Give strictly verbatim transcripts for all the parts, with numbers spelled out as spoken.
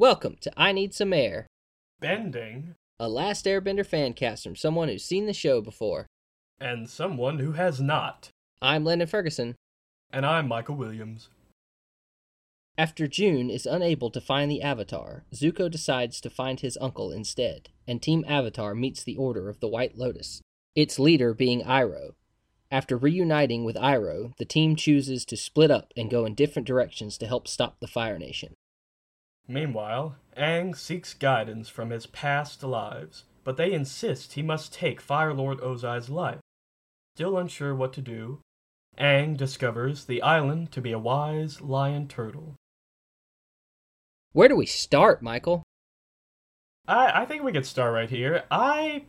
Welcome to I Need Some Air. Bending? A Last Airbender fan cast from someone who's seen the show before. And someone who has not. I'm Lennon Ferguson. And I'm Michael Williams. After June is unable to find the Avatar, Zuko decides to find his uncle instead, and Team Avatar meets the Order of the White Lotus, its leader being Iroh. After reuniting with Iroh, the team chooses to split up and go in different directions to help stop the Fire Nation. Meanwhile, Aang seeks guidance from his past lives, but they insist he must take Fire Lord Ozai's life. Still unsure what to do, Aang discovers the island to be a wise lion turtle. Where do we start, Michael? I, I think we could start right here. I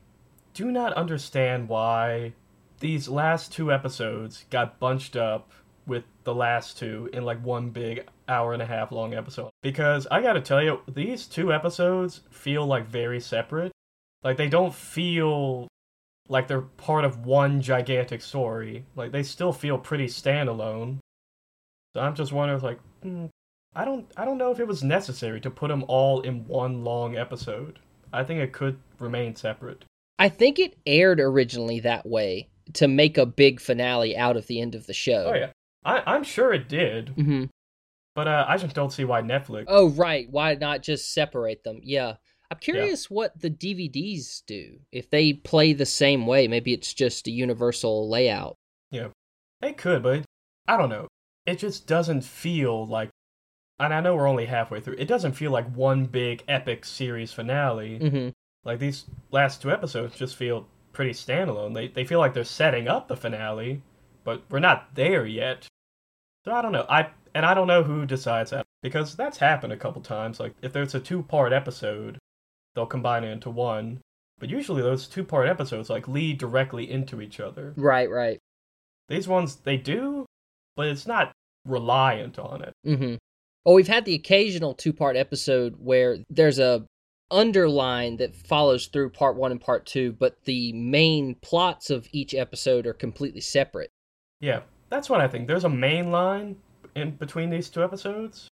do not understand why these last two episodes got bunched up with the last two in like one big hour and a half long episode. Because I gotta tell you, these two episodes feel like very separate. Like they don't feel like they're part of one gigantic story. Like they still feel pretty standalone. So I'm just wondering, like, mm, I don't, I don't know if it was necessary to put them all in one long episode. I think it could remain separate. I think it aired originally that way to make a big finale out of the end of the show. Oh yeah. I, I'm sure it did, mm-hmm. but uh, I just don't see why Netflix... Oh, right. Why not just separate them? Yeah. I'm curious yeah. what the D V Ds do. If they play the same way, maybe it's just a universal layout. Yeah, they could, but I don't know. It just doesn't feel like... And I know we're only halfway through. It doesn't feel like one big epic series finale. Mm-hmm. Like, these last two episodes just feel pretty standalone. They They feel like they're setting up the finale, but we're not there yet. So I don't know. I and I don't know who decides that, because that's happened a couple times. Like, if there's a two-part episode, they'll combine it into one. But usually those two-part episodes, like, lead directly into each other. Right, right. These ones, they do, but it's not reliant on it. Mm-hmm. Well, we've had the occasional two-part episode where there's a underline that follows through part one and part two, but the main plots of each episode are completely separate. Yeah, that's what I think. There's a main line in between these two episodes.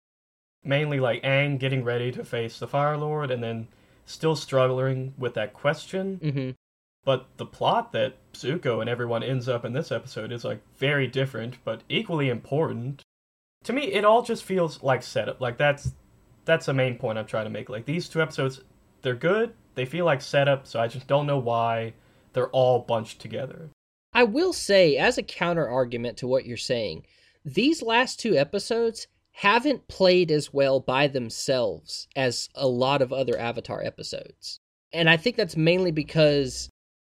Mainly like Aang getting ready to face the Fire Lord and then still struggling with that question. Mm-hmm. But the plot that Zuko and everyone ends up in this episode is like very different, but equally important. To me, it all just feels like setup. Like that's that's the main point I'm trying to make. Like these two episodes, they're good. They feel like setup, so I just don't know why they're all bunched together. I will say, as a counter-argument to what you're saying, these last two episodes haven't played as well by themselves as a lot of other Avatar episodes. And I think that's mainly because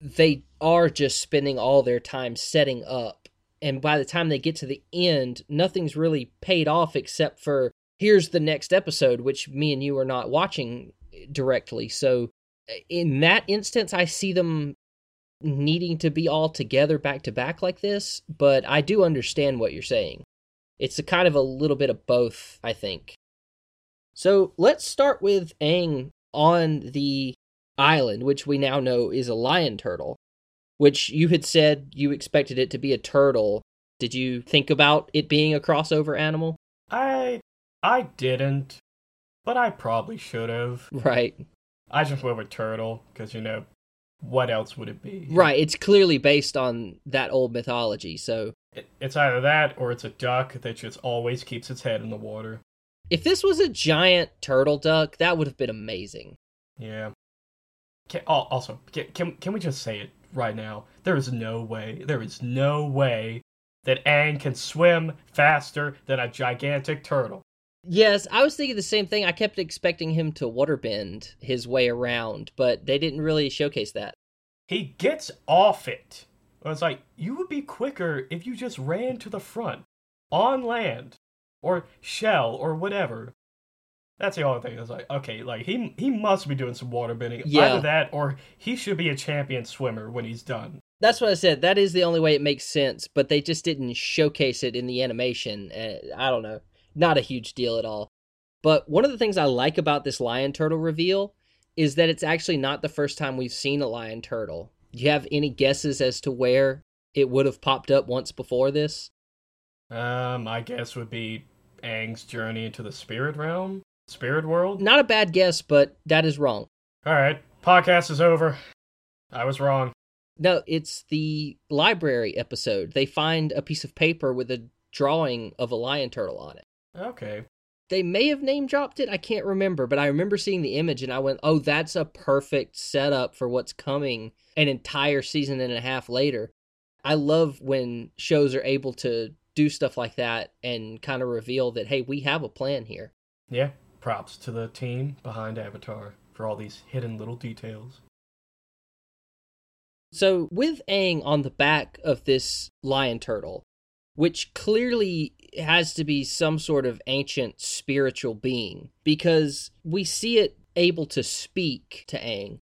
they are just spending all their time setting up. And by the time they get to the end, nothing's really paid off except for, here's the next episode, which me and you are not watching directly. So in that instance, I see them needing to be all together back to back like this, but I do understand what you're saying. It's a kind of a little bit of both, I think. So let's start with Aang on the island, which we now know is a lion turtle, which you had said you expected it to be a turtle. Did you think about it being a crossover animal? I I didn't, but I probably should have. Right. I just went with turtle, because, you know, what else would it be? Right, it's clearly based on that old mythology, so... It, it's either that, or it's a duck that just always keeps its head in the water. If this was a giant turtle duck, that would have been amazing. Yeah. Can, also, can, can, can we just say it right now? There is no way, there is no way that Aang can swim faster than a gigantic turtle. Yes, I was thinking the same thing. I kept expecting him to waterbend his way around, but they didn't really showcase that. He gets off it. I was like, you would be quicker if you just ran to the front, on land, or shell, or whatever. That's the only thing. I was like, okay, like he he must be doing some waterbending. Yeah. Either that, or he should be a champion swimmer when he's done. That's what I said. That is the only way it makes sense, but they just didn't showcase it in the animation. I don't know. Not a huge deal at all. But one of the things I like about this lion turtle reveal is that it's actually not the first time we've seen a lion turtle. Do you have any guesses as to where it would have popped up once before this? Um, my guess would be Aang's journey into the spirit realm. Spirit world? Not a bad guess, but that is wrong. All right. Podcast is over. I was wrong. No, it's the library episode. They find a piece of paper with a drawing of a lion turtle on it. Okay. They may have name dropped it. I can't remember, but I remember seeing the image and I went, oh, that's a perfect setup for what's coming an entire season and a half later. I love when shows are able to do stuff like that and kind of reveal that, hey, we have a plan here. Yeah. Props to the team behind Avatar for all these hidden little details. So with Aang on the back of this lion turtle, which clearly has to be some sort of ancient spiritual being, because we see it able to speak to Aang.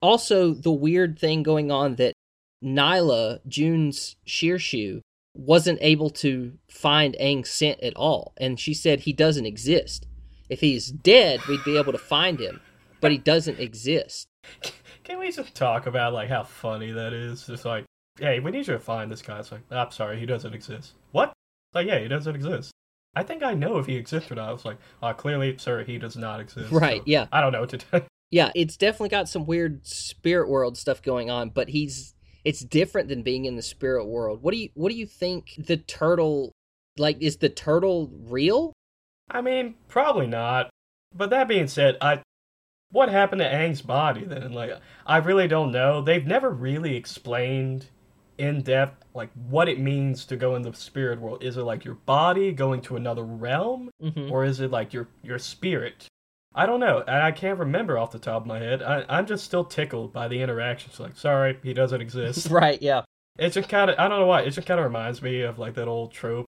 Also, the weird thing going on that Nyla, June's Shirshu, wasn't able to find Aang's scent at all, and she said he doesn't exist. If he's dead, we'd be able to find him, but he doesn't exist. Can we just talk about, like, how funny that is? Just like, hey, we need you to find this guy. It's like, I'm sorry, he doesn't exist. What? Like, yeah, he doesn't exist. I think I know if he exists or not. I was like, uh, clearly, sir, he does not exist. Right, so yeah. I don't know what to do. Yeah, it's definitely got some weird spirit world stuff going on, but he's it's different than being in the spirit world. What do you What do you think the turtle, like, is the turtle real? I mean, probably not. But that being said, I... What happened to Aang's body then? Like, I really don't know. They've never really explained in depth, like, what it means to go in the spirit world. Is it like your body going to another realm? Mm-hmm. Or is it like your, your spirit? I don't know. And I can't remember off the top of my head. I, I'm just still tickled by the interactions. Like, sorry, he doesn't exist. Right, yeah. It just kind of, I don't know why, it just kind of reminds me of, like, that old trope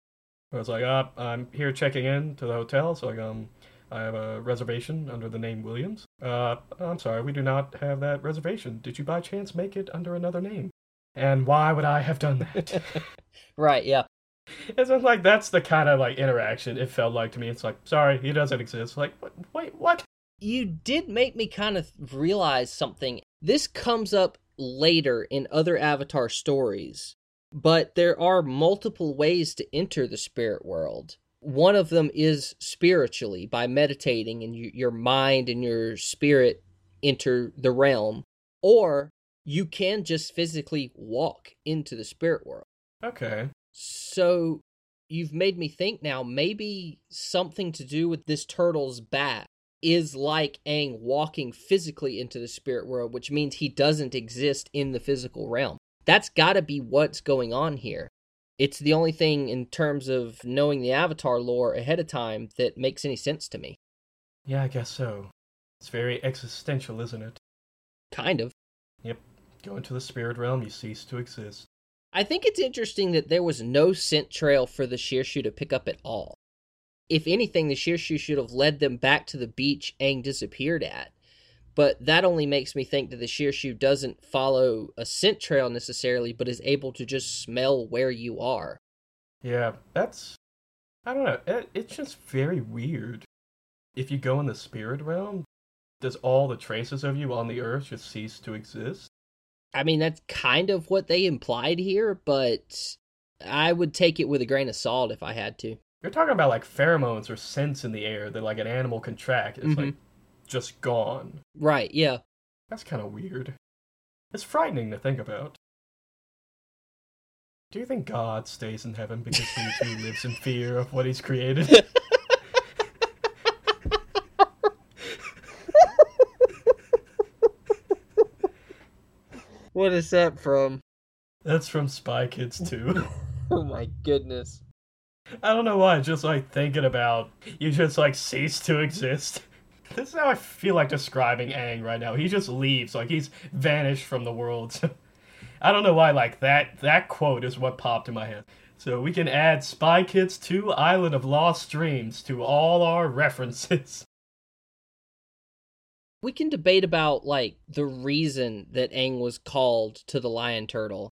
where it's like, oh, I'm here checking in to the hotel. So, like, um... I have a reservation under the name Williams. Uh, I'm sorry, we do not have that reservation. Did you by chance make it under another name? And why would I have done that? Right, yeah. It's like, that's the kind of, like, interaction it felt like to me. It's like, sorry, he doesn't exist. Like, what, wait, what? You did make me kind of realize something. This comes up later in other Avatar stories, but there are multiple ways to enter the spirit world. One of them is spiritually, by meditating, and you, your mind and your spirit enter the realm. Or you can just physically walk into the spirit world. Okay. So you've made me think now, maybe something to do with this turtle's back is like Aang walking physically into the spirit world, which means he doesn't exist in the physical realm. That's got to be what's going on here. It's the only thing in terms of knowing the Avatar lore ahead of time that makes any sense to me. Yeah, I guess so. It's very existential, isn't it? Kind of. Yep. Go into the spirit realm, you cease to exist. I think it's interesting that there was no scent trail for the Shirshu to pick up at all. If anything, the Shirshu should have led them back to the beach Aang disappeared at. But that only makes me think that the Shirshu doesn't follow a scent trail necessarily, but is able to just smell where you are. Yeah, that's... I don't know. It, it's just very weird. If you go in the spirit realm, does all the traces of you on the earth just cease to exist? I mean, that's kind of what they implied here, but I would take it with a grain of salt if I had to. You're talking about, like, pheromones or scents in the air that, like, an animal can track. It's mm-hmm. like... just gone. Right, yeah. That's kind of weird. It's frightening to think about. Do you think God stays in heaven because he too lives in fear of what he's created? What is that from? That's from Spy Kids two. Oh my goodness. I don't know why, just like thinking about, you just like cease to exist. This is how I feel like describing Aang right now. He just leaves. Like, he's vanished from the world. So, I don't know why, like, that that quote is what popped in my head. So we can add Spy Kids two Island of Lost Dreams to all our references. We can debate about, like, the reason that Aang was called to the lion turtle,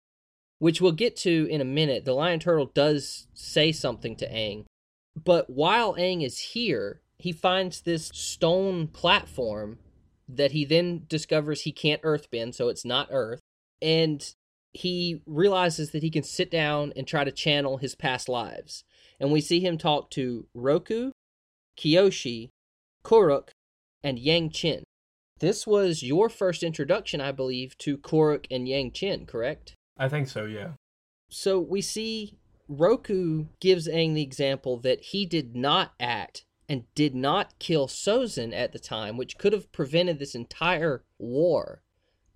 which we'll get to in a minute. The lion turtle does say something to Aang. But while Aang is here... he finds this stone platform that he then discovers he can't earthbend, so it's not Earth. And he realizes that he can sit down and try to channel his past lives. And we see him talk to Roku, Kiyoshi, Kuruk, and Yangchen. This was your first introduction, I believe, to Kuruk and Yangchen, correct? I think so, yeah. So we see Roku gives Aang the example that he did not act and did not kill Sozin at the time, which could have prevented this entire war.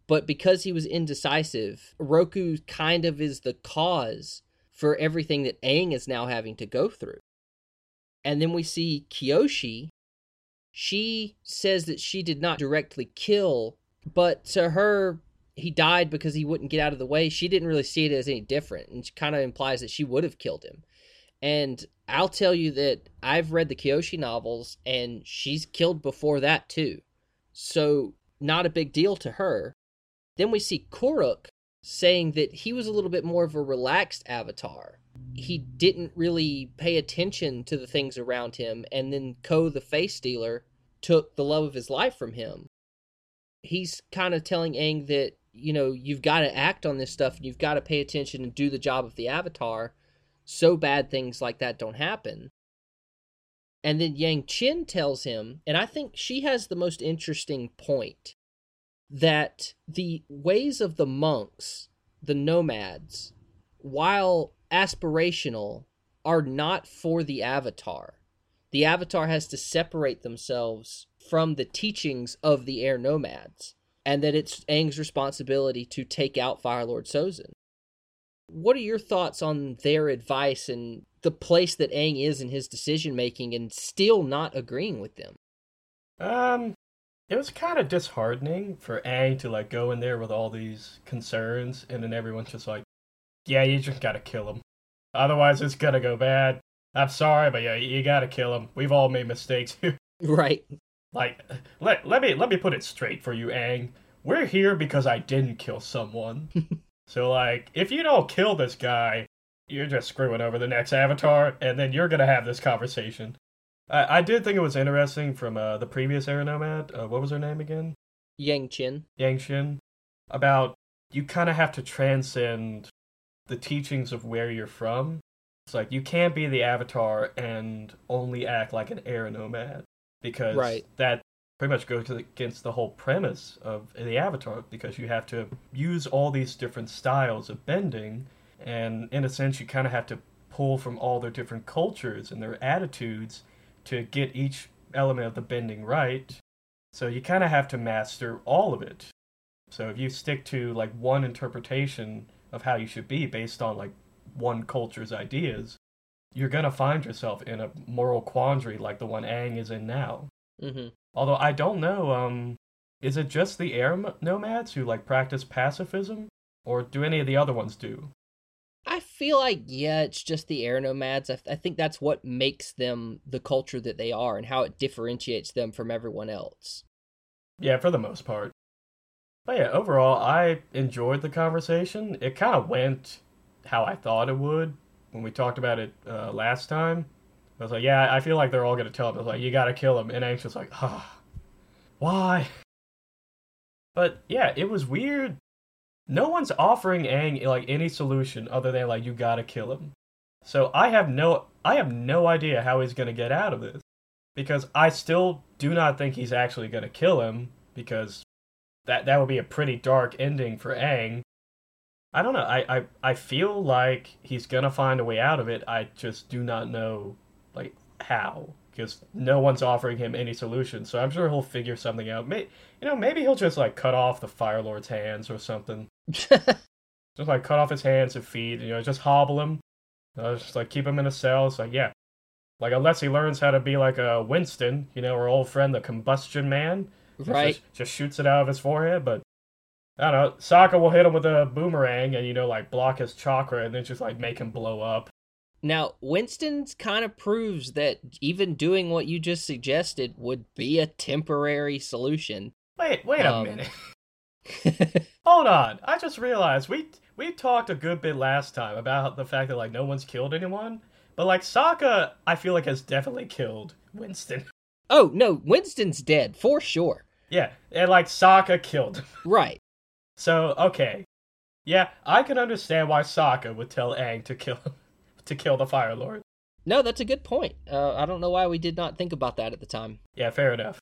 But because he was indecisive, Roku kind of is the cause for everything that Aang is now having to go through. And then we see Kiyoshi. She says that she did not directly kill, but to her, he died because he wouldn't get out of the way. She didn't really see it as any different, and she kind of implies that she would have killed him. And I'll tell you that I've read the Kiyoshi novels, and she's killed before that too. So, not a big deal to her. Then we see Kuruk saying that he was a little bit more of a relaxed avatar. He didn't really pay attention to the things around him, and then Ko, the face stealer, took the love of his life from him. He's kind of telling Aang that, you know, you've got to act on this stuff, and you've got to pay attention and do the job of the avatar, so bad things like that don't happen. And then Yangchen tells him, and I think she has the most interesting point, that the ways of the monks, the nomads, while aspirational, are not for the avatar. The avatar has to separate themselves from the teachings of the Air Nomads, and that it's Aang's responsibility to take out Fire Lord Sozin. What are your thoughts on their advice and the place that Aang is in his decision-making and still not agreeing with them? Um, it was kind of disheartening for Aang to, like, go in there with all these concerns, and then everyone's just like, yeah, you just gotta kill him. Otherwise, it's gonna go bad. I'm sorry, but yeah, you gotta kill him. We've all made mistakes here. Right. Like, let, let me let me put it straight for you, Aang. We're here because I didn't kill someone. So, like, if you don't kill this guy, you're just screwing over the next avatar, and then you're going to have this conversation. I, I did think it was interesting from uh, the previous Air Nomad. Uh, what was her name again? Yangchen. Yangchen. About you kind of have to transcend the teachings of where you're from. It's like, you can't be the avatar and only act like an Air Nomad, because right. that pretty much goes against the whole premise of the avatar, because you have to use all these different styles of bending, and in a sense you kind of have to pull from all their different cultures and their attitudes to get each element of the bending right. So you kind of have to master all of it. So if you stick to like one interpretation of how you should be based on like one culture's ideas, you're going to find yourself in a moral quandary like the one Aang is in now. Mm-hmm. Although I don't know, um, is it just the Air Nomads who, like, practice pacifism? Or do any of the other ones do? I feel like, yeah, it's just the Air Nomads. I, th- I think that's what makes them the culture that they are and how it differentiates them from everyone else. Yeah, for the most part. But yeah, overall, I enjoyed the conversation. It kind of went how I thought it would when we talked about it uh, last time. I was like, yeah, I feel like they're all going to tell him. I was like, you got to kill him. And Aang's just like, ah, why? But yeah, it was weird. No one's offering Aang like any solution other than like, you got to kill him. So I have no, I have no idea how he's going to get out of this, because I still do not think he's actually going to kill him, because that, that would be a pretty dark ending for Aang. I don't know. I, I, I feel like he's going to find a way out of it. I just do not know. Like, how? Because no one's offering him any solution, so I'm sure he'll figure something out. Maybe, you know, maybe he'll just, like, cut off the Fire Lord's hands or something. Just, like, cut off his hands and feet, you know, just hobble him. Uh, just, like, keep him in a cell. It's like, yeah. Like, unless he learns how to be, like, a Winston, you know, our old friend, the Combustion Man. Right. Just, just shoots it out of his forehead, but I don't know. Sokka will hit him with a boomerang and, you know, like, block his chakra and then just, like, make him blow up. Now, Winston's kind of proves that even doing what you just suggested would be a temporary solution. Wait, wait um, a minute. Hold on. I just realized we we talked a good bit last time about the fact that, like, no one's killed anyone. But, like, Sokka, I feel like, has definitely killed Winston. Oh, no, Winston's dead, for sure. Yeah, and, like, Sokka killed him. Right. So, okay. Yeah, I can understand why Sokka would tell Aang to kill him. To kill the Fire Lord. No, that's a good point. Uh, I don't know why we did not think about that at the time. Yeah, fair enough.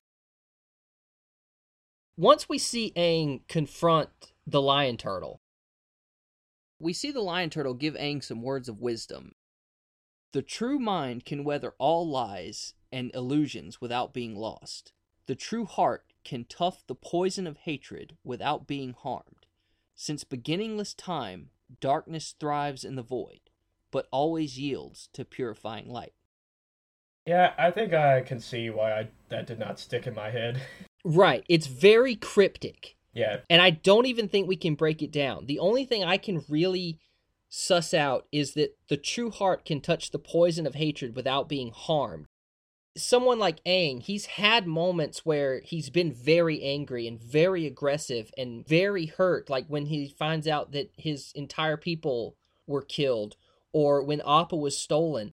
Once we see Aang confront the lion turtle, we see the lion turtle give Aang some words of wisdom. The true mind can weather all lies and illusions without being lost. The true heart can tough the poison of hatred without being harmed. Since beginningless time, darkness thrives in the void, but always yields to purifying light. Yeah, I think I can see why I, that did not stick in my head. Right, it's very cryptic. Yeah. And I don't even think we can break it down. The only thing I can really suss out is that the true heart can touch the poison of hatred without being harmed. Someone like Aang, he's had moments where he's been very angry and very aggressive and very hurt, like when he finds out that his entire people were killed or when Appa was stolen.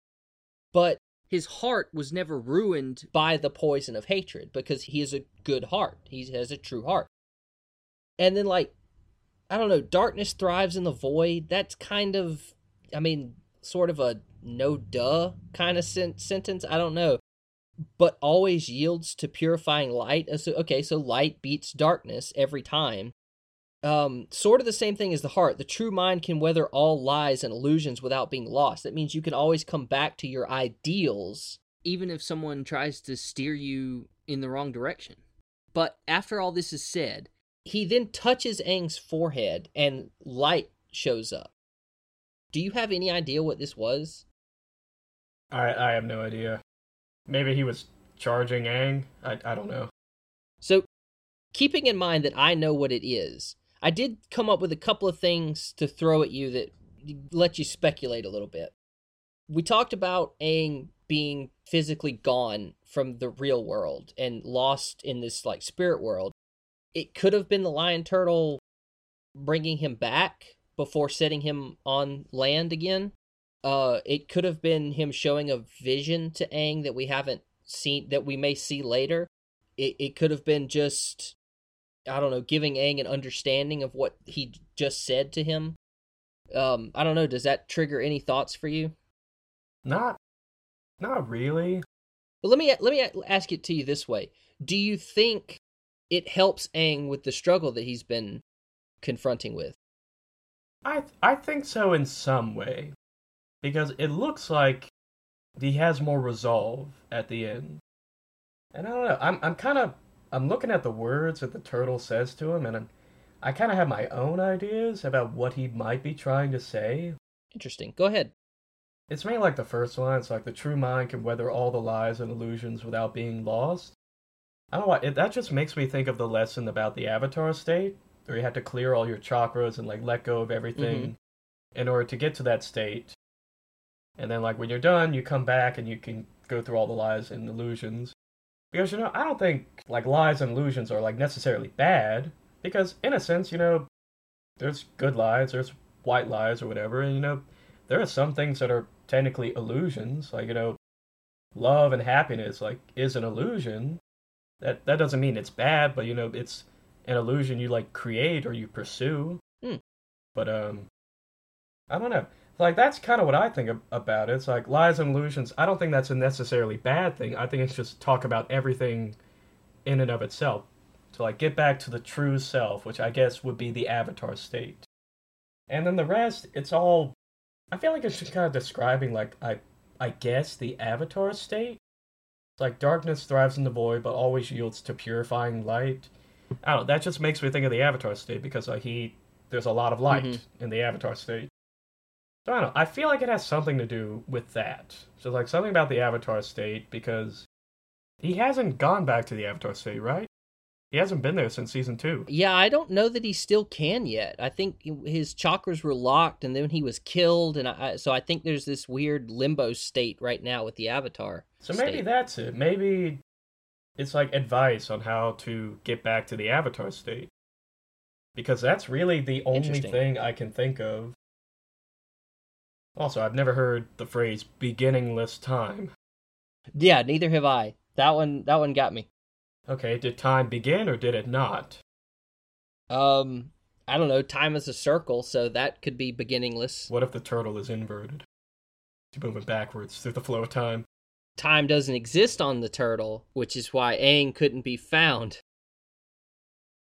But his heart was never ruined by the poison of hatred because he has a good heart. He has a true heart. And then, like, I don't know, darkness thrives in the void. That's kind of, I mean, sort of a no-duh kind of sen- sentence. I don't know. But always yields to purifying light. So, okay, so light beats darkness every time. Um, sort of the same thing as the heart. The true mind can weather all lies and illusions without being lost. That means you can always come back to your ideals, even if someone tries to steer you in the wrong direction. But after all this is said, he then touches Aang's forehead and light shows up. Do you have any idea what this was? I I have no idea. Maybe he was charging Aang? I, I don't know. So, keeping in mind that I know what it is, I did come up with a couple of things to throw at you that let you speculate a little bit. We talked about Aang being physically gone from the real world and lost in this, like, spirit world. It could have been the lion turtle bringing him back before setting him on land again. Uh, it could have been him showing a vision to Aang that we haven't seen, that we may see later. It it could have been just, I don't know, giving Aang an understanding of what he just said to him. Um, I don't know, does that trigger any thoughts for you? Not, not really. But let me, let me ask it to you this way. Do you think it helps Aang with the struggle that he's been confronting with? I I think so in some way. Because it looks like he has more resolve at the end. And I don't know, I'm I'm kind of, I'm looking at the words that the turtle says to him, and I'm, I kind of have my own ideas about what he might be trying to say. Interesting, go ahead. It's mainly like the first line, it's like, the true mind can weather all the lies and illusions without being lost. I don't know why, it, that just makes me think of the lesson about the Avatar state, where you have to clear all your chakras and like let go of everything mm-hmm. in order to get to that state. And then, like, when you're done, you come back and you can go through all the lies and illusions. Because, you know, I don't think, like, lies and illusions are, like, necessarily bad. Because, in a sense, you know, there's good lies, there's white lies or whatever. And, you know, there are some things that are technically illusions. Like, you know, love and happiness, like, is an illusion. That that doesn't mean it's bad, but, you know, it's an illusion you, like, create or you pursue. Mm. But, um, I don't know. Like, that's kind of what I think about it. It's like, lies and illusions, I don't think that's a necessarily bad thing. I think it's just talk about everything in and of itself. To, like, get back to the true self, which I guess would be the Avatar state. And then the rest, it's all... I feel like it's just kind of describing, like, I I guess the Avatar state. It's like, darkness thrives in the void, but always yields to purifying light. I don't know, that just makes me think of the Avatar state, because like he there's a lot of light mm-hmm. in the Avatar state. So I don't know, I feel like it has something to do with that. So, like, something about the Avatar state, because he hasn't gone back to the Avatar state, right? He hasn't been there since season two. Yeah, I don't know that he still can yet. I think his chakras were locked, and then he was killed, and I, so I think there's this weird limbo state right now with the Avatar So maybe state. That's it. Maybe it's, like, advice on how to get back to the Avatar state. Because that's really the only thing I can think of. Also, I've never heard the phrase beginningless time. Yeah, neither have I. That one that one got me. Okay, did time begin or did it not? Um, I don't know. Time is a circle, so that could be beginningless. What if the turtle is inverted? moving backwards through the flow of time. Time doesn't exist on the turtle, which is why Aang couldn't be found.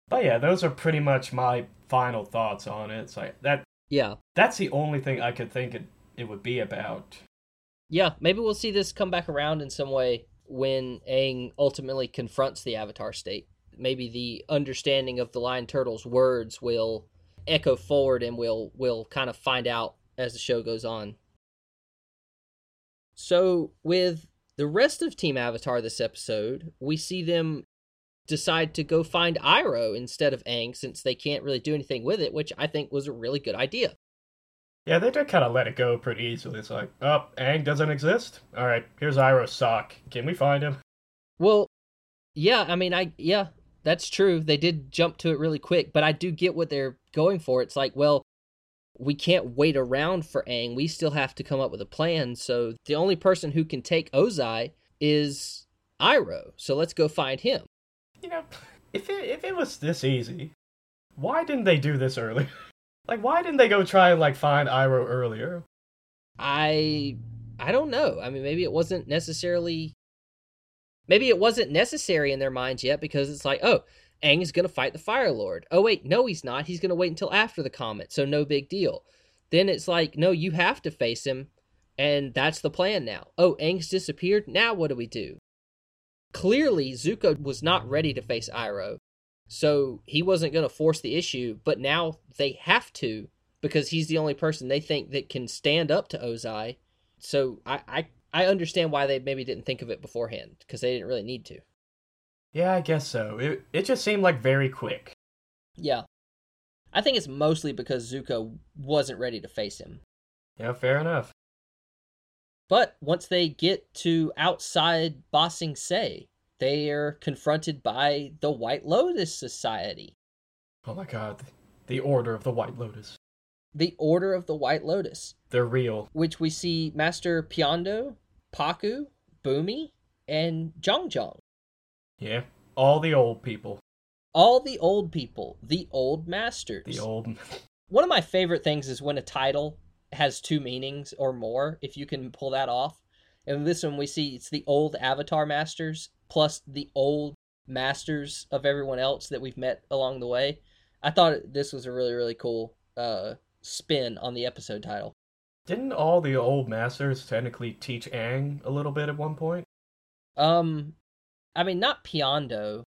But yeah, those are pretty much my final thoughts on it. It's like that. Yeah. That's the only thing I could think it, it would be about. Yeah, maybe we'll see this come back around in some way when Aang ultimately confronts the Avatar state. Maybe the understanding of the Lion Turtle's words will echo forward and we'll, we'll kind of find out as the show goes on. So with the rest of Team Avatar this episode, we see them decide to go find Iroh instead of Aang, since they can't really do anything with it, which I think was a really good idea. Yeah, they did kind of let it go pretty easily. It's like, oh, Aang doesn't exist? All right, here's Iroh's sock. Can we find him? Well, yeah, I mean, I yeah, that's true. They did jump to it really quick, but I do get what they're going for. It's like, well, we can't wait around for Aang. We still have to come up with a plan, so the only person who can take Ozai is Iroh, so let's go find him. You know, if it, if it was this easy, why didn't they do this earlier? Like, why didn't they go try and, like, find Iroh earlier? I I don't know. I mean, maybe it wasn't necessarily... Maybe it wasn't necessary in their minds yet, because it's like, oh, Aang is going to fight the Fire Lord. Oh, wait, no, he's not. He's going to wait until after the comet, so no big deal. Then it's like, no, you have to face him, and that's the plan now. Oh, Aang's disappeared? Now what do we do? Clearly, Zuko was not ready to face Iroh, so he wasn't going to force the issue, but now they have to, because he's the only person they think that can stand up to Ozai. So I I, I understand why they maybe didn't think of it beforehand, because they didn't really need to. Yeah, I guess so. It, it just seemed like very quick. Yeah. I think it's mostly because Zuko wasn't ready to face him. Yeah, fair enough. But once they get to outside Ba Sing Se, they are confronted by the White Lotus Society. Oh my god, the Order of the White Lotus. The Order of the White Lotus. They're real. Which we see Master Piandao, Pakku, Bumi, and Jongjong. Yeah, all the old people. All the old people, the old masters. The old... One of my favorite things is when a title has two meanings or more, if you can pull that off. And this one we see it's the old Avatar Masters plus the old Masters of everyone else that we've met along the way. I thought this was a really, really cool uh, spin on the episode title. Didn't all the old Masters technically teach Aang a little bit at one point? Um, I mean, not Piandao.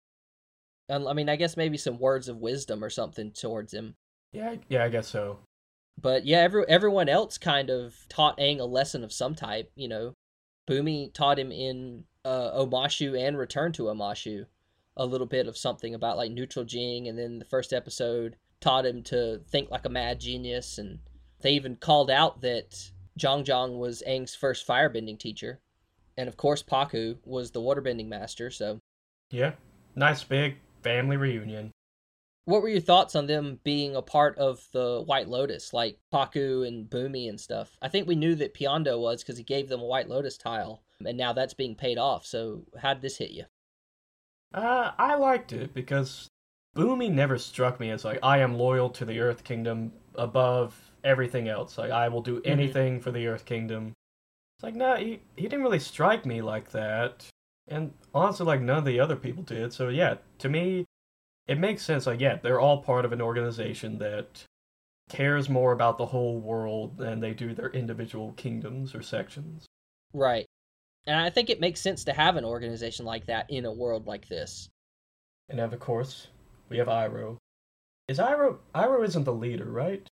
I mean, I guess maybe some words of wisdom or something towards him. Yeah, yeah, I guess so. But yeah, every, everyone else kind of taught Aang a lesson of some type, you know. Bumi taught him in uh, Omashu and Return to Omashu a little bit of something about like neutral Jing, and then the first episode taught him to think like a mad genius, and they even called out that Jongjong was Aang's first firebending teacher. And of course Pakku was the waterbending master, so... Yeah, nice big family reunion. What were your thoughts on them being a part of the White Lotus, like Pakku and Bumi and stuff? I think we knew that Piandao was because he gave them a White Lotus tile, and now that's being paid off, so how did this hit you? Uh, I liked it, because Bumi never struck me as, like, I am loyal to the Earth Kingdom above everything else. Like, I will do anything mm-hmm. for the Earth Kingdom. It's like, no, he, he didn't really strike me like that, and honestly, like, none of the other people did, so yeah, to me... It makes sense, like, yeah, they're all part of an organization that cares more about the whole world than they do their individual kingdoms or sections. Right. And I think it makes sense to have an organization like that in a world like this. And of course, we have Iroh. Is Iroh... Iroh isn't the leader, right?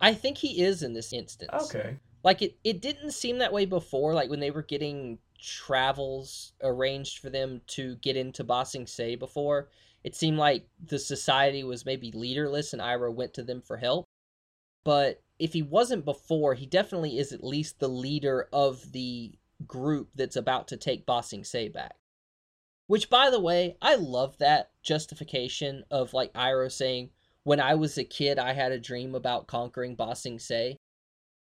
I think he is in this instance. Okay. Like, it, it didn't seem that way before, like, when they were getting travels arranged for them to get into Ba Sing Se before... It seemed like the society was maybe leaderless and Iroh went to them for help. But if he wasn't before, he definitely is at least the leader of the group that's about to take Ba Sing Se back. Which, by the way, I love that justification of like Iroh saying, when I was a kid, I had a dream about conquering Ba Sing Se.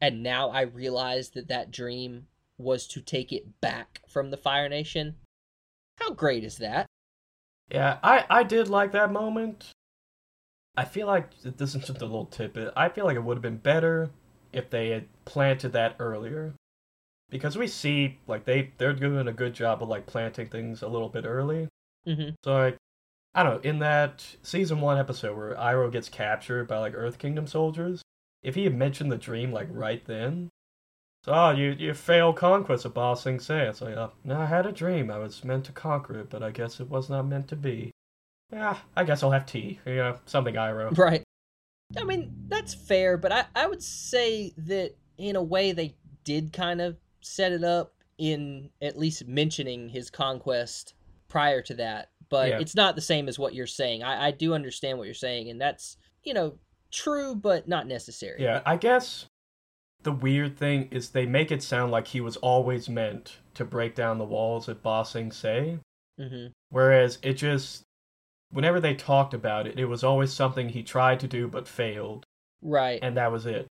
And now I realize that that dream was to take it back from the Fire Nation. How great is that? Yeah, I, I did like that moment. I feel like, this is just a little tidbit, I feel like it would have been better if they had planted that earlier. because we see like they they're doing a good job of like planting things a little bit early. Mm-hmm. So like, I don't know, in that season one episode where Iroh gets captured by like Earth Kingdom soldiers, if he had mentioned the dream like right then, so oh, you you failed conquest of Ba Sing Se. It's like, oh, no, I had a dream. I was meant to conquer it, but I guess it was not meant to be. Yeah, I guess I'll have tea. Yeah, something Iroh. Right. I mean, that's fair, but I, I would say that in a way they did kind of set it up in at least mentioning his conquest prior to that. But yeah. It's not the same as what you're saying. I, I do understand what you're saying, and that's, you know, true, but not necessary. Yeah, I guess the weird thing is they make it sound like he was always meant to break down the walls at Ba Sing Se. Mm-hmm. Whereas it just... whenever they talked about it, it was always something he tried to do but failed. Right. And that was it.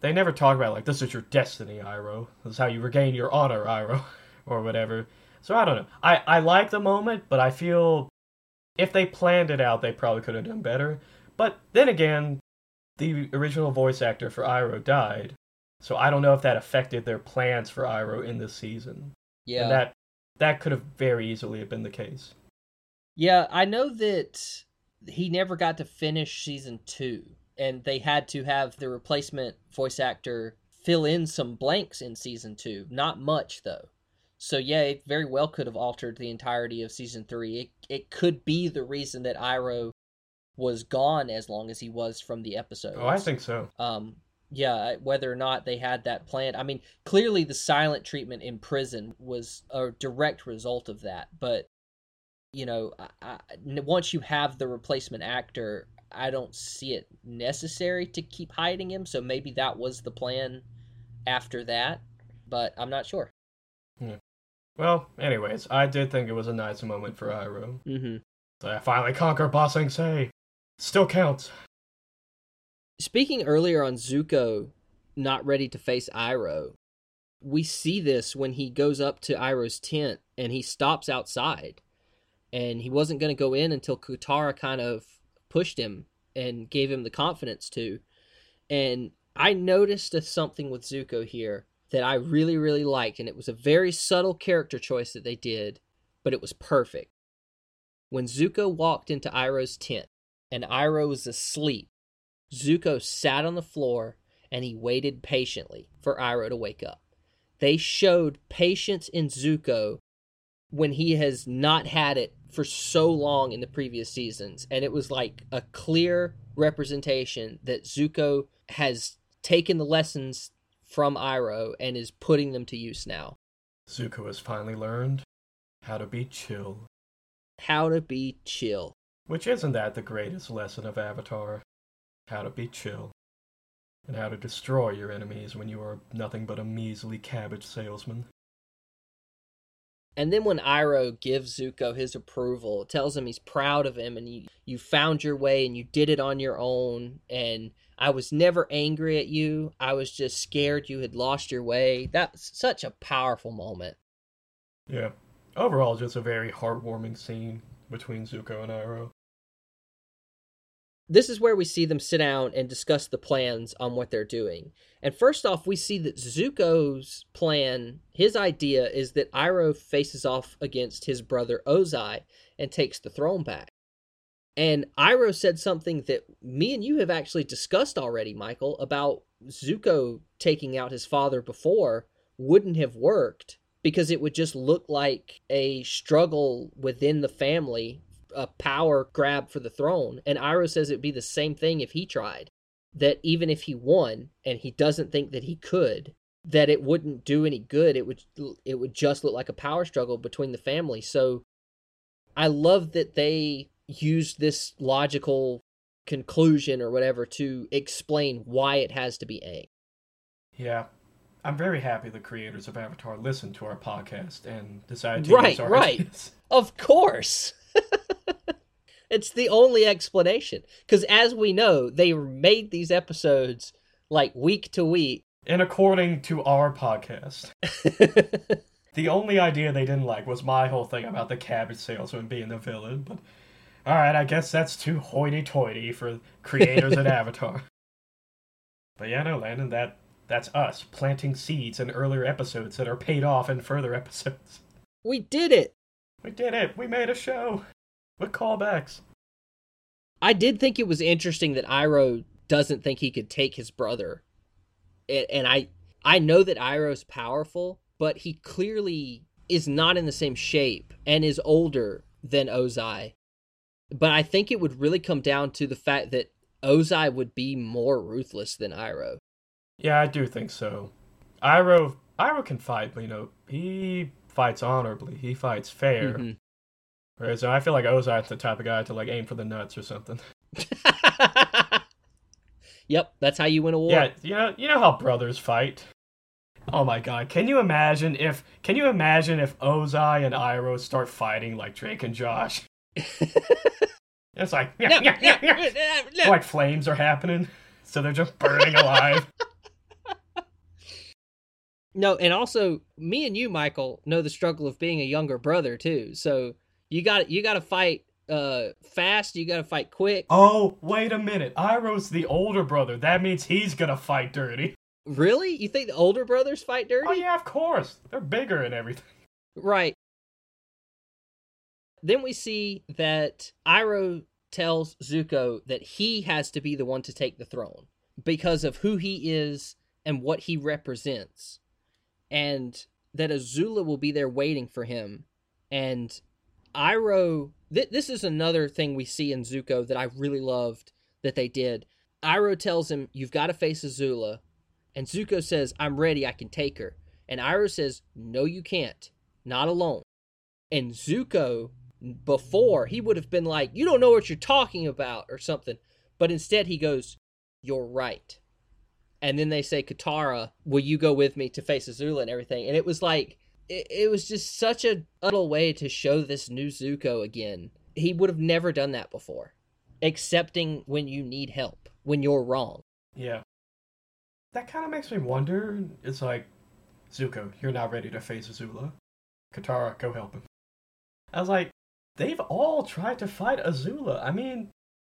They never talked about, like, this is your destiny, Iroh. This is how you regain your honor, Iroh. Or whatever. So I don't know. I, I like the moment, but I feel if they planned it out, they probably could have done better. But then again, the original voice actor for Iroh died. So I don't know if that affected their plans for Iroh in this season. Yeah. And that, that could have very easily have been the case. Yeah, I know that he never got to finish season two, and they had to have the replacement voice actor fill in some blanks in season two. Not much, though. So, yeah, it very well could have altered the entirety of season three. It it could be the reason that Iroh was gone as long as he was from the episode. Oh, I think so. Um, yeah, whether or not they had that planned. I mean, clearly the silent treatment in prison was a direct result of that, but... you know, I, I, once you have the replacement actor, I don't see it necessary to keep hiding him. So maybe that was the plan after that, but I'm not sure. Yeah. Well, anyways, I did think it was a nice moment for Iroh. Mm-hmm. So I finally conquered Ba Sing Se. Still counts. Speaking earlier on Zuko not ready to face Iroh, we see this when he goes up to Iroh's tent and he stops outside. And he wasn't going to go in until Katara kind of pushed him and gave him the confidence to. And I noticed something with Zuko here that I really, really liked. And it was a very subtle character choice that they did, but it was perfect. When Zuko walked into Iroh's tent and Iroh was asleep, Zuko sat on the floor and he waited patiently for Iroh to wake up. They showed patience in Zuko when he has not had it for so long in the previous seasons. And it was like a clear representation that Zuko has taken the lessons from Iroh and is putting them to use now. Zuko has finally learned how to be chill. How to be chill. Which isn't that the greatest lesson of Avatar? How to be chill. And how to destroy your enemies when you are nothing but a measly cabbage salesman. And then when Iroh gives Zuko his approval, tells him he's proud of him and you, you found your way and you did it on your own and I was never angry at you. I was just scared you had lost your way. That's such a powerful moment. Yeah. Overall, just a very heartwarming scene between Zuko and Iroh. This is where we see them sit down and discuss the plans on what they're doing. And first off, we see that Zuko's plan, his idea, is that Iroh faces off against his brother Ozai and takes the throne back. And Iroh said something that me and you have actually discussed already, Michael, about Zuko taking out his father before wouldn't have worked because it would just look like a struggle within the family, a power grab for the throne. And Iroh says it'd be the same thing if he tried, that even if he won, and he doesn't think that he could, that it wouldn't do any good. It would it would just look like a power struggle between the family. So I love that they used this logical conclusion or whatever to explain why it has to be Aang. Yeah. I'm very happy the creators of Avatar listened to our podcast and decided to right, use our Right, right. Of course. It's the only explanation. Because as we know, they made these episodes like week to week. And according to our podcast. The only idea they didn't like was my whole thing about the cabbage salesman being the villain. But alright, I guess that's too hoity-toity for creators at Avatar. But yeah, no, Landon, that That's us planting seeds in earlier episodes that are paid off in further episodes. We did it! We did it! We made a show! With callbacks. I did think it was interesting that Iroh doesn't think he could take his brother. And I I know that Iroh's powerful, but he clearly is not in the same shape and is older than Ozai. But I think it would really come down to the fact that Ozai would be more ruthless than Iroh. Yeah, I do think so. Iroh, Iroh can fight, you know, he fights honorably. He fights fair. Mm-hmm. Whereas I feel like Ozai's the type of guy to, like, aim for the nuts or something. Yep, that's how you win a war. Yeah, you know, you know how brothers fight. Oh my god, can you imagine if can you imagine if Ozai and Iroh start fighting like Drake and Josh? It's like, yeah, no, yeah, yeah, yeah. yeah, yeah. Like flames are happening, so they're just burning alive. No, and also, me and you, Michael, know the struggle of being a younger brother, too, so... You got you got to fight uh, fast. You got to fight quick. Oh, wait a minute. Iroh's the older brother. That means he's going to fight dirty. Really? You think the older brothers fight dirty? Oh, yeah, of course. They're bigger and everything. Right. Then we see that Iroh tells Zuko that he has to be the one to take the throne because of who he is and what he represents. And that Azula will be there waiting for him. And... Iroh, th- this is another thing we see in Zuko that I really loved that they did. Iroh tells him, you've got to face Azula. And Zuko says, I'm ready, I can take her. And Iroh says, no, you can't. Not alone. And Zuko, before, he would have been like, you don't know what you're talking about or something. But instead he goes, you're right. And then they say, Katara, will you go with me to face Azula and everything? And it was like, it was just such a subtle way to show this new Zuko again. He would have never done that before. Accepting when you need help, when you're wrong. Yeah. That kind of makes me wonder. It's like, Zuko, you're not ready to face Azula. Katara, go help him. I was like, they've all tried to fight Azula. I mean,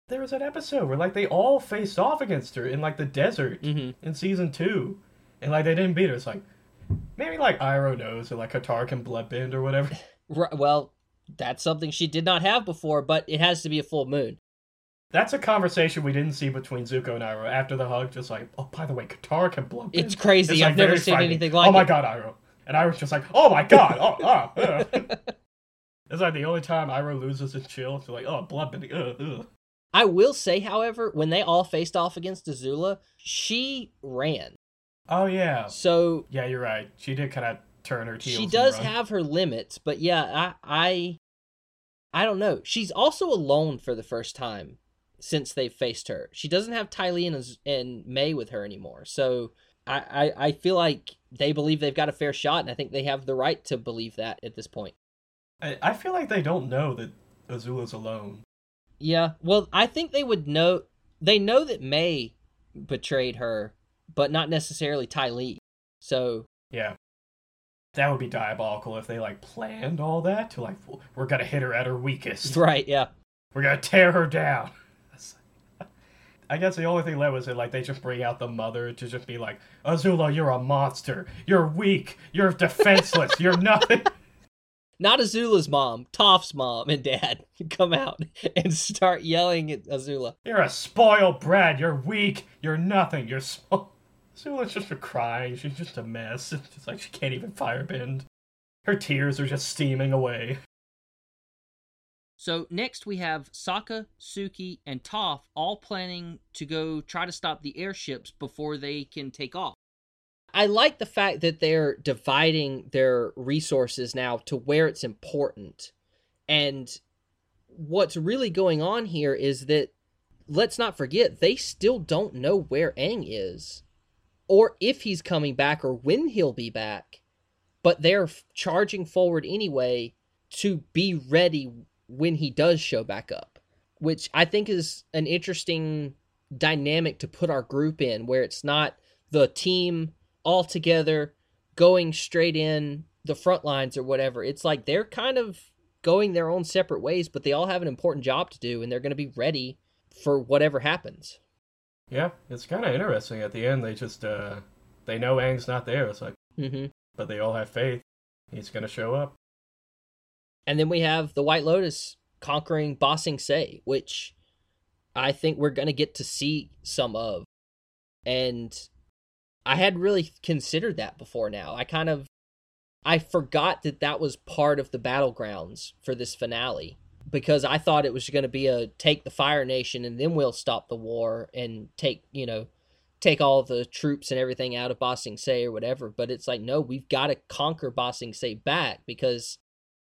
there was an episode where, like, they all faced off against her in, like, the desert mm-hmm. in season two. And, like, they didn't beat her. It's like, maybe, like, Iroh knows, or, like, Katara can bloodbend or whatever. Well, that's something she did not have before, but it has to be a full moon. That's a conversation we didn't see between Zuko and Iroh after the hug, just like, oh, by the way, Katara can bloodbend. It's crazy, it's like I've never seen frightening. anything like it. Oh my it. god, Iroh. And Iroh's just like, oh my god, oh, ah, oh, oh. It's like the only time Iroh loses his chill, it's like, oh, bloodbending, ugh, ugh. I will say, however, when they all faced off against Azula, she ran. Oh, yeah. So... Yeah, you're right. She did kind of turn her teals. She does have her limits, but yeah, I, I... I don't know. She's also alone for the first time since they've faced her. She doesn't have Ty Lee and, and May with her anymore, so I, I, I feel like they believe they've got a fair shot, and I think they have the right to believe that at this point. I, I feel like they don't know that Azula's alone. Yeah, well, I think they would know... They know that May betrayed her, but not necessarily Ty Lee. So... Yeah. That would be diabolical if they, like, planned all that to, like, we're gonna hit her at her weakest. Right, yeah. We're gonna tear her down. I guess the only thing left was that, like, they just bring out the mother to just be like, Azula, you're a monster. You're weak. You're defenseless. You're nothing. Not Azula's mom. Toph's mom and dad come out and start yelling at Azula. You're a spoiled brat. You're weak. You're nothing. You're spoiled. Azula's just crying. She's just a mess. It's like she can't even firebend. Her tears are just steaming away. So next we have Sokka, Suki, and Toph all planning to go try to stop the airships before they can take off. I like the fact that they're dividing their resources now to where it's important. And what's really going on here is that, let's not forget, they still don't know where Aang is, or if he's coming back, or when he'll be back, but they're charging forward anyway to be ready when he does show back up, which I think is an interesting dynamic to put our group in, where it's not the team all together going straight in the front lines or whatever. It's like they're kind of going their own separate ways, but they all have an important job to do, and they're going to be ready for whatever happens. Yeah, it's kind of interesting. At the end, they just uh, they know Aang's not there. It's like, mm-hmm. But they all have faith. He's going to show up. And then we have the White Lotus conquering Ba Sing Se, which I think we're going to get to see some of. And I had really considered that before now. I kind of, I forgot that that was part of the battlegrounds for this finale, because I thought it was going to be a take the Fire Nation and then we'll stop the war and take, you know, take all the troops and everything out of Ba Sing Se or whatever. But it's like, no, we've got to conquer Ba Sing Se back, because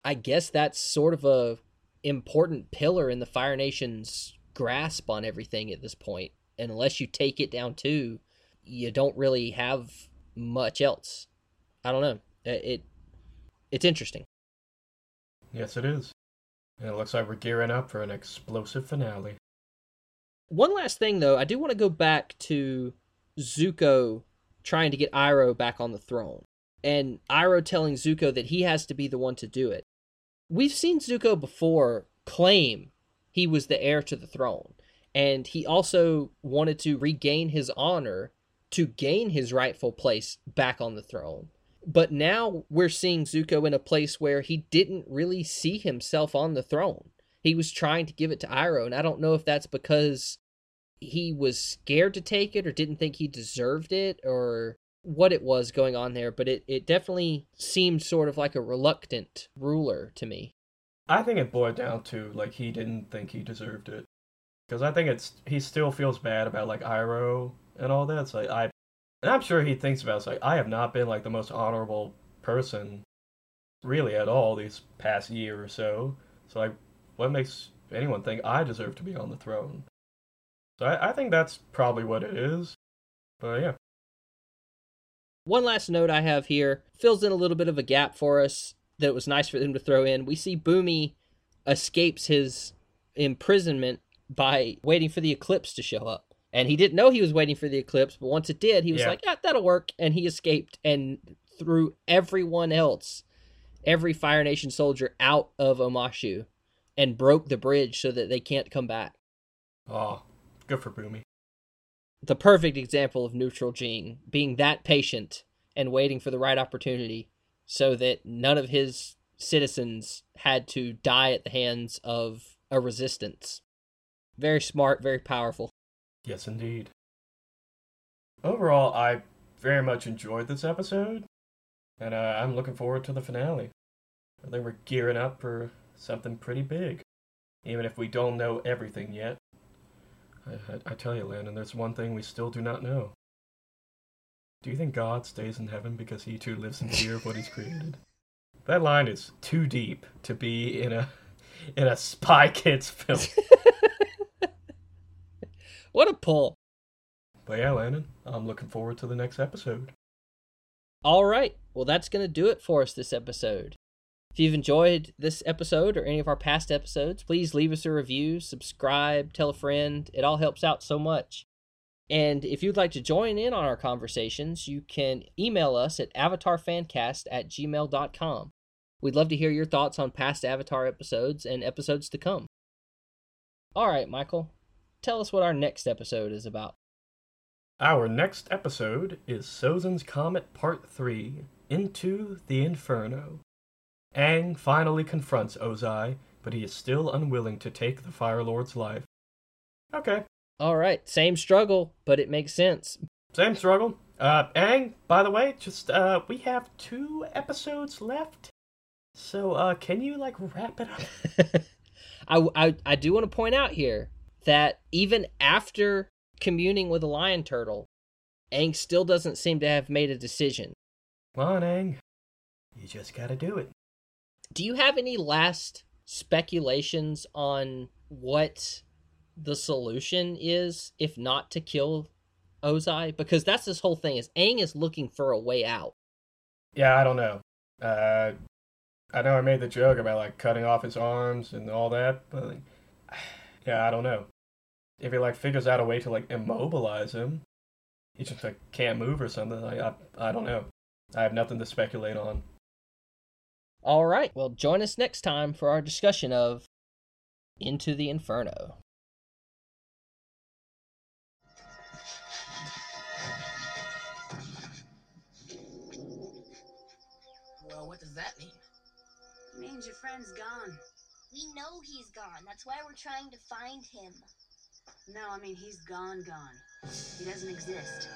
I guess that's sort of a important pillar in the Fire Nation's grasp on everything at this point. And unless you take it down too, you don't really have much else. I don't know. It, it It's interesting. Yes, it is. And it looks like we're gearing up for an explosive finale. One last thing, though. I do want to go back to Zuko trying to get Iroh back on the throne. And Iroh telling Zuko that he has to be the one to do it. We've seen Zuko before claim he was the heir to the throne. And he also wanted to regain his honor to gain his rightful place back on the throne. But now we're seeing Zuko in a place where he didn't really see himself on the throne. He was trying to give it to Iroh, and I don't know if that's because he was scared to take it or didn't think he deserved it or what it was going on there, but it, it definitely seemed sort of like a reluctant ruler to me. I think it boiled down to, like, he didn't think he deserved it. Because I think it's he still feels bad about, like, Iroh and all that. So I, and I'm sure he thinks about it. It's like, I have not been, like, the most honorable person really at all these past year or so. So, like, what makes anyone think I deserve to be on the throne? So I, I think that's probably what it is. But, yeah. One last note I have here fills in a little bit of a gap for us that was nice for them to throw in. We see Bumi escapes his imprisonment by waiting for the eclipse to show up. And he didn't know he was waiting for the eclipse, but once it did, he was yeah. like, yeah, that'll work. And he escaped and threw everyone else, every Fire Nation soldier, out of Omashu and broke the bridge so that they can't come back. Oh, good for Bumi. The perfect example of neutral Jing, being that patient and waiting for the right opportunity so that none of his citizens had to die at the hands of a resistance. Very smart, very powerful. Yes, indeed. Overall, I very much enjoyed this episode, and uh, I'm looking forward to the finale. I think we're gearing up for something pretty big, even if we don't know everything yet. I, I, I tell you, Landon, there's one thing we still do not know. Do you think God stays in heaven because he too lives in fear of what he's created? That line is too deep to be in a in a Spy Kids film. What a pull. But yeah, Landon, I'm looking forward to the next episode. All right. Well, that's going to do it for us this episode. If you've enjoyed this episode or any of our past episodes, please leave us a review, subscribe, tell a friend. It all helps out so much. And if you'd like to join in on our conversations, you can email us at avatarfancast at gmail dot com. We'd love to hear your thoughts on past Avatar episodes and episodes to come. All right, Michael. Tell us what our next episode is about. Our next episode is Sozin's Comet Part three, Into the Inferno. Aang finally confronts Ozai, but he is still unwilling to take the Fire Lord's life. Okay. Alright, same struggle, but it makes sense. Same struggle. Uh, Aang, by the way, just, uh, we have two episodes left, so, uh, can you, like, wrap it up? I, I, I do want to point out here that even after communing with a lion turtle, Aang still doesn't seem to have made a decision. Come on, Aang. You just gotta do it. Do you have any last speculations on what the solution is, if not to kill Ozai? Because that's this whole thing, is Aang is looking for a way out. Yeah, I don't know. Uh, I know I made the joke about, like, cutting off his arms and all that, but, like, yeah, I don't know. If he, like, figures out a way to, like, immobilize him, he just, like, can't move or something. Like, I, I don't know. I have nothing to speculate on. All right. Well, join us next time for our discussion of Into the Inferno. your friend's gone. We know he's gone. That's why we're trying to find him. No, I mean, he's gone, gone. He doesn't exist.